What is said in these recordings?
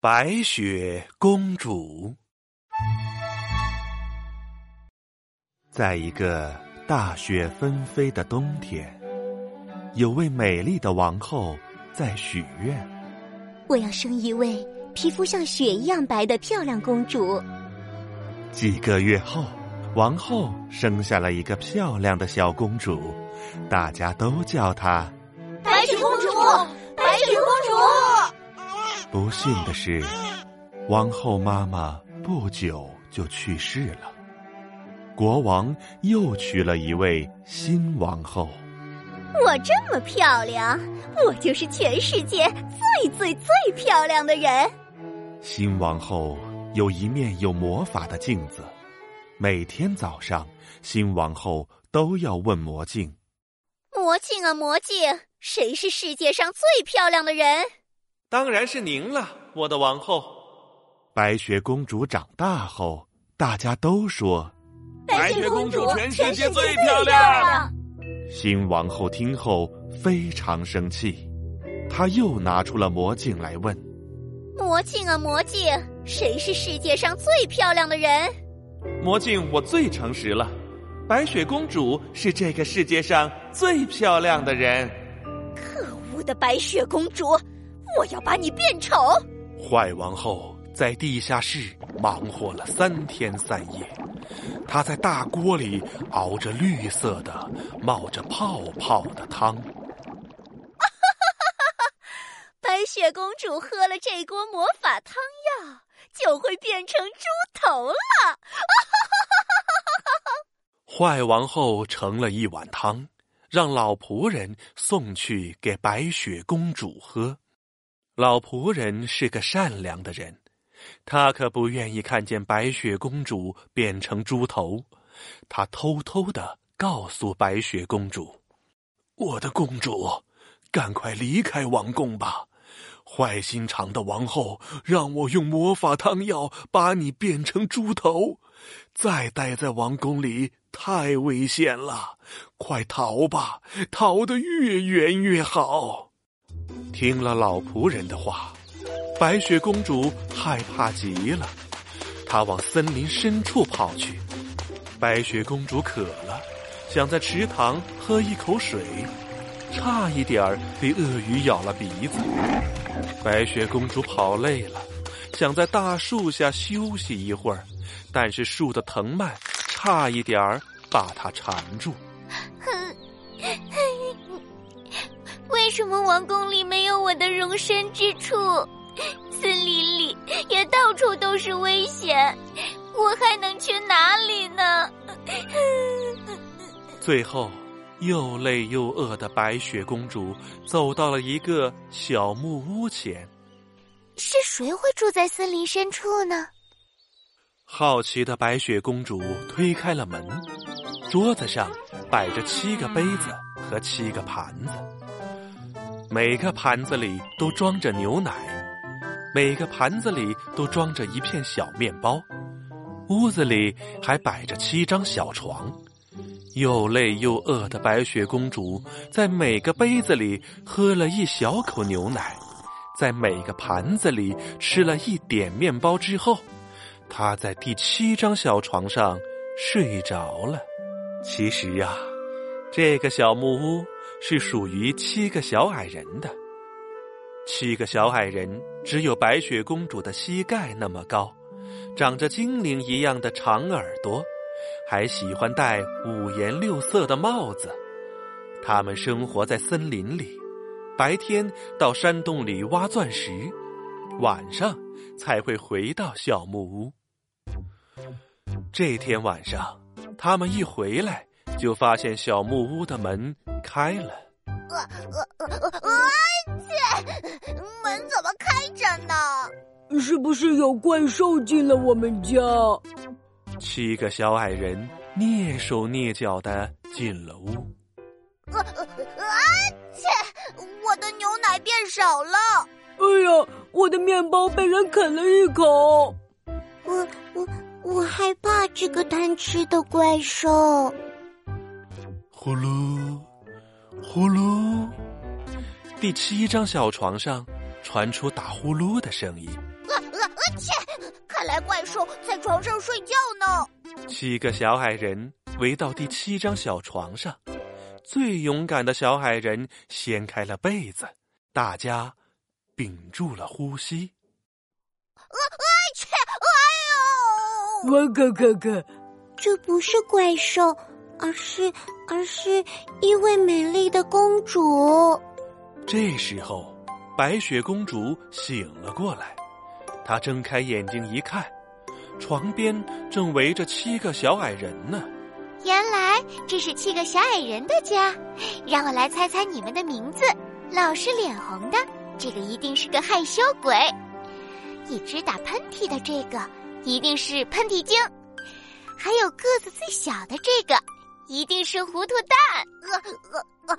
白雪公主。在一个大雪纷飞的冬天，有位美丽的王后在许愿：我要生一位皮肤像雪一样白的漂亮公主。几个月后，王后生下了一个漂亮的小公主，大家都叫她白雪公主，白雪公主。不幸的是，王后妈妈不久就去世了。国王又娶了一位新王后。我这么漂亮，我就是全世界最最最漂亮的人。新王后有一面有魔法的镜子，每天早上，新王后都要问魔镜：魔镜啊魔镜，谁是世界上最漂亮的人？当然是您了，我的王后。白雪公主长大后，大家都说：白雪公主全世界最漂亮。新王后听后非常生气，她又拿出了魔镜来问：魔镜啊魔镜，谁是世界上最漂亮的人？魔镜，我最诚实了，白雪公主是这个世界上最漂亮的人。可恶的白雪公主，我要把你变丑！坏王后在地下室忙活了3天3夜，她在大锅里熬着绿色的、冒着泡泡的汤。白雪公主喝了这锅魔法汤药，就会变成猪头了！坏王后盛了一碗汤，让老仆人送去给白雪公主喝。老仆人是个善良的人，他可不愿意看见白雪公主变成猪头。他偷偷地告诉白雪公主：我的公主，赶快离开王宫吧，坏心肠的王后让我用魔法汤药把你变成猪头，再待在王宫里太危险了，快逃吧，逃得越远越好。听了老仆人的话，白雪公主害怕极了，她往森林深处跑去。白雪公主渴了，想在池塘喝一口水，差一点儿被鳄鱼咬了鼻子。白雪公主跑累了，想在大树下休息一会儿，但是树的藤蔓差一点儿把她缠住。为什么王宫里没有我的容身之处？森林里也到处都是危险，我还能去哪里呢？最后，又累又饿的白雪公主走到了一个小木屋前。是谁会住在森林深处呢？好奇的白雪公主推开了门，桌子上摆着7个杯子和7个盘子。每个盘子里都装着牛奶，每个盘子里都装着一片小面包，屋子里还摆着7张小床。又累又饿的白雪公主在每个杯子里喝了一小口牛奶，在每个盘子里吃了一点面包之后，她在第7张小床上睡着了。其实啊，这个小木屋是属于7个小矮人的，7个小矮人只有白雪公主的膝盖那么高，长着精灵一样的长耳朵，还喜欢戴5颜6色的帽子。他们生活在森林里，白天到山洞里挖钻石，晚上才会回到小木屋。这天晚上，他们一回来就发现小木屋的门开了。门怎么开着呢？是不是有怪兽进了我们家？7个小矮人蹑手蹑脚地进了屋。我的牛奶变少了。哎呀，我的面包被人啃了一口。我害怕这个贪吃的怪兽。呼噜呼噜，第7张小床上传出打呼噜的声音。切！看来怪兽在床上睡觉呢。七个小矮人围到第七张小床上，最勇敢的小矮人掀开了被子，大家屏住了呼吸。切！哎呦！哥，这不是怪兽，而是一位美丽的公主。这时候，白雪公主醒了过来，她睁开眼睛一看，床边正围着七个小矮人呢。原来这是七个小矮人的家，让我来猜猜你们的名字。老是脸红的，这个一定是个害羞鬼；一直打喷嚏的这个，一定是喷嚏精；还有个子最小的这个，一定是糊涂蛋。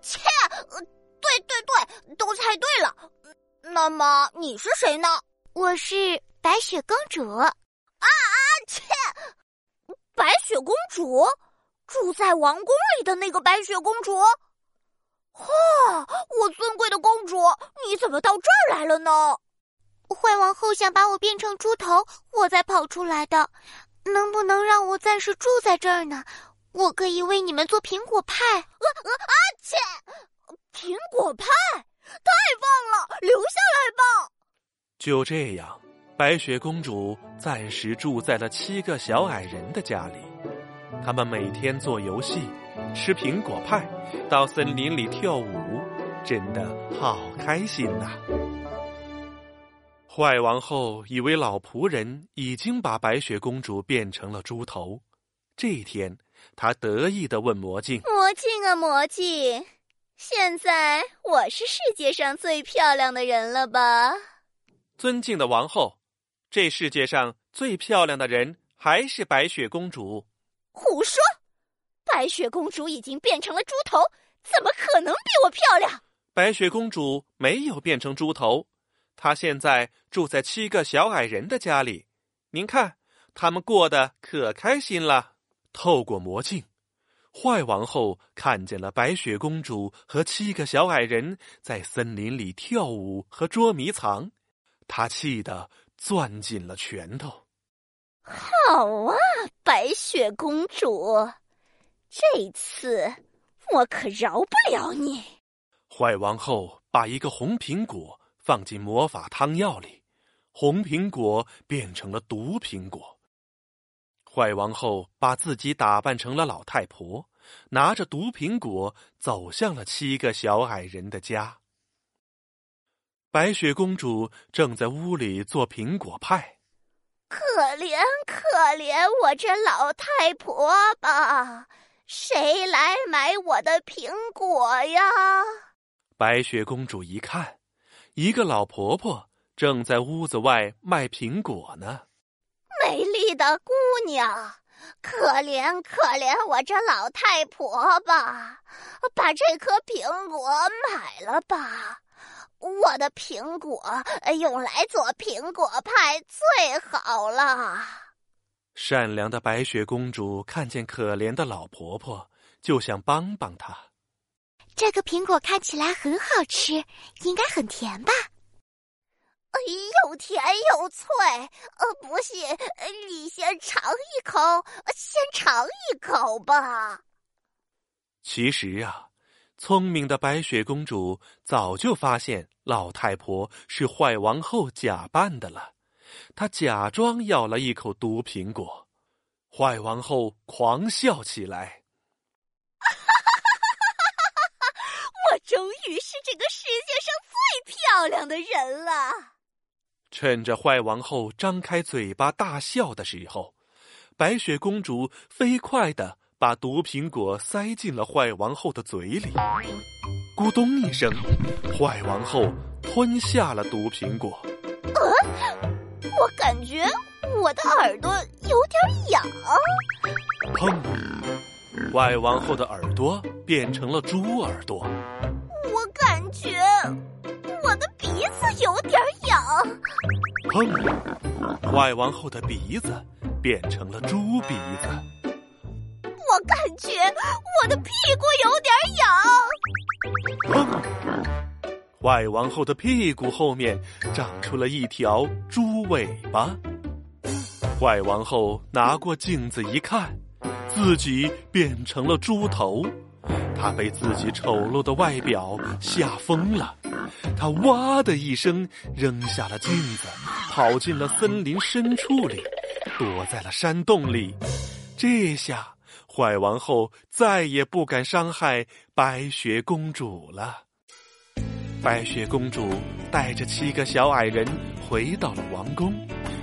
切！对，都猜对了。那么你是谁呢？我是白雪公主。切！白雪公主？住在王宫里的那个白雪公主？我尊贵的公主，你怎么到这儿来了呢？坏王后想把我变成猪头，我才跑出来的。能不能让我暂时住在这儿呢？我可以为你们做苹果派。切！苹果派？太棒了，留下来吧。就这样，白雪公主暂时住在了七个小矮人的家里。他们每天做游戏，吃苹果派，到森林里跳舞，真的好开心呐！坏王后以为老仆人已经把白雪公主变成了猪头。这一天，她得意地问魔镜：魔镜，现在我是世界上最漂亮的人了吧？尊敬的王后，这世界上最漂亮的人还是白雪公主。胡说！白雪公主已经变成了猪头，怎么可能比我漂亮？白雪公主没有变成猪头，她现在住在七个小矮人的家里。您看，他们过得可开心了。透过魔镜，坏王后看见了白雪公主和七个小矮人在森林里跳舞和捉迷藏，她气得攥紧了拳头。好啊，白雪公主，这次我可饶不了你。坏王后把一个红苹果放进魔法汤药里，红苹果变成了毒苹果。坏王后把自己打扮成了老太婆，拿着毒苹果走向了七个小矮人的家。白雪公主正在屋里做苹果派。可怜我这老太婆吧，谁来买我的苹果呀？白雪公主一看，一个老婆婆正在屋子外卖苹果呢。美丽的姑娘，可怜我这老太婆吧，把这颗苹果买了吧，我的苹果用来做苹果派最好了。善良的白雪公主看见可怜的老婆婆，就想帮帮她。这个苹果看起来很好吃，应该很甜吧？又甜又脆，不信你先尝一口吧。其实啊，聪明的白雪公主早就发现老太婆是坏王后假扮的了，她假装咬了一口毒苹果。坏王后狂笑起来。我终于是这个世界上最漂亮的人了。趁着坏王后张开嘴巴大笑的时候，白雪公主飞快地把毒苹果塞进了坏王后的嘴里。咕咚一声，坏王后吞下了毒苹果。我感觉我的耳朵有点痒。砰！坏王后的耳朵变成了猪耳朵。我感觉我的鼻子有点痒。砰！坏王后的鼻子变成了猪鼻子。我感觉我的屁股有点痒。砰！外王后的屁股后面长出了一条猪尾巴。外王后拿过镜子一看，自己变成了猪头，她被自己丑陋的外表吓疯了，她哇的一声扔下了镜子，跑进了森林深处里，躲在了山洞里。这下坏王后再也不敢伤害白雪公主了。白雪公主带着7个小矮人回到了王宫，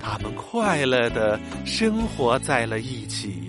他们快乐地生活在了一起。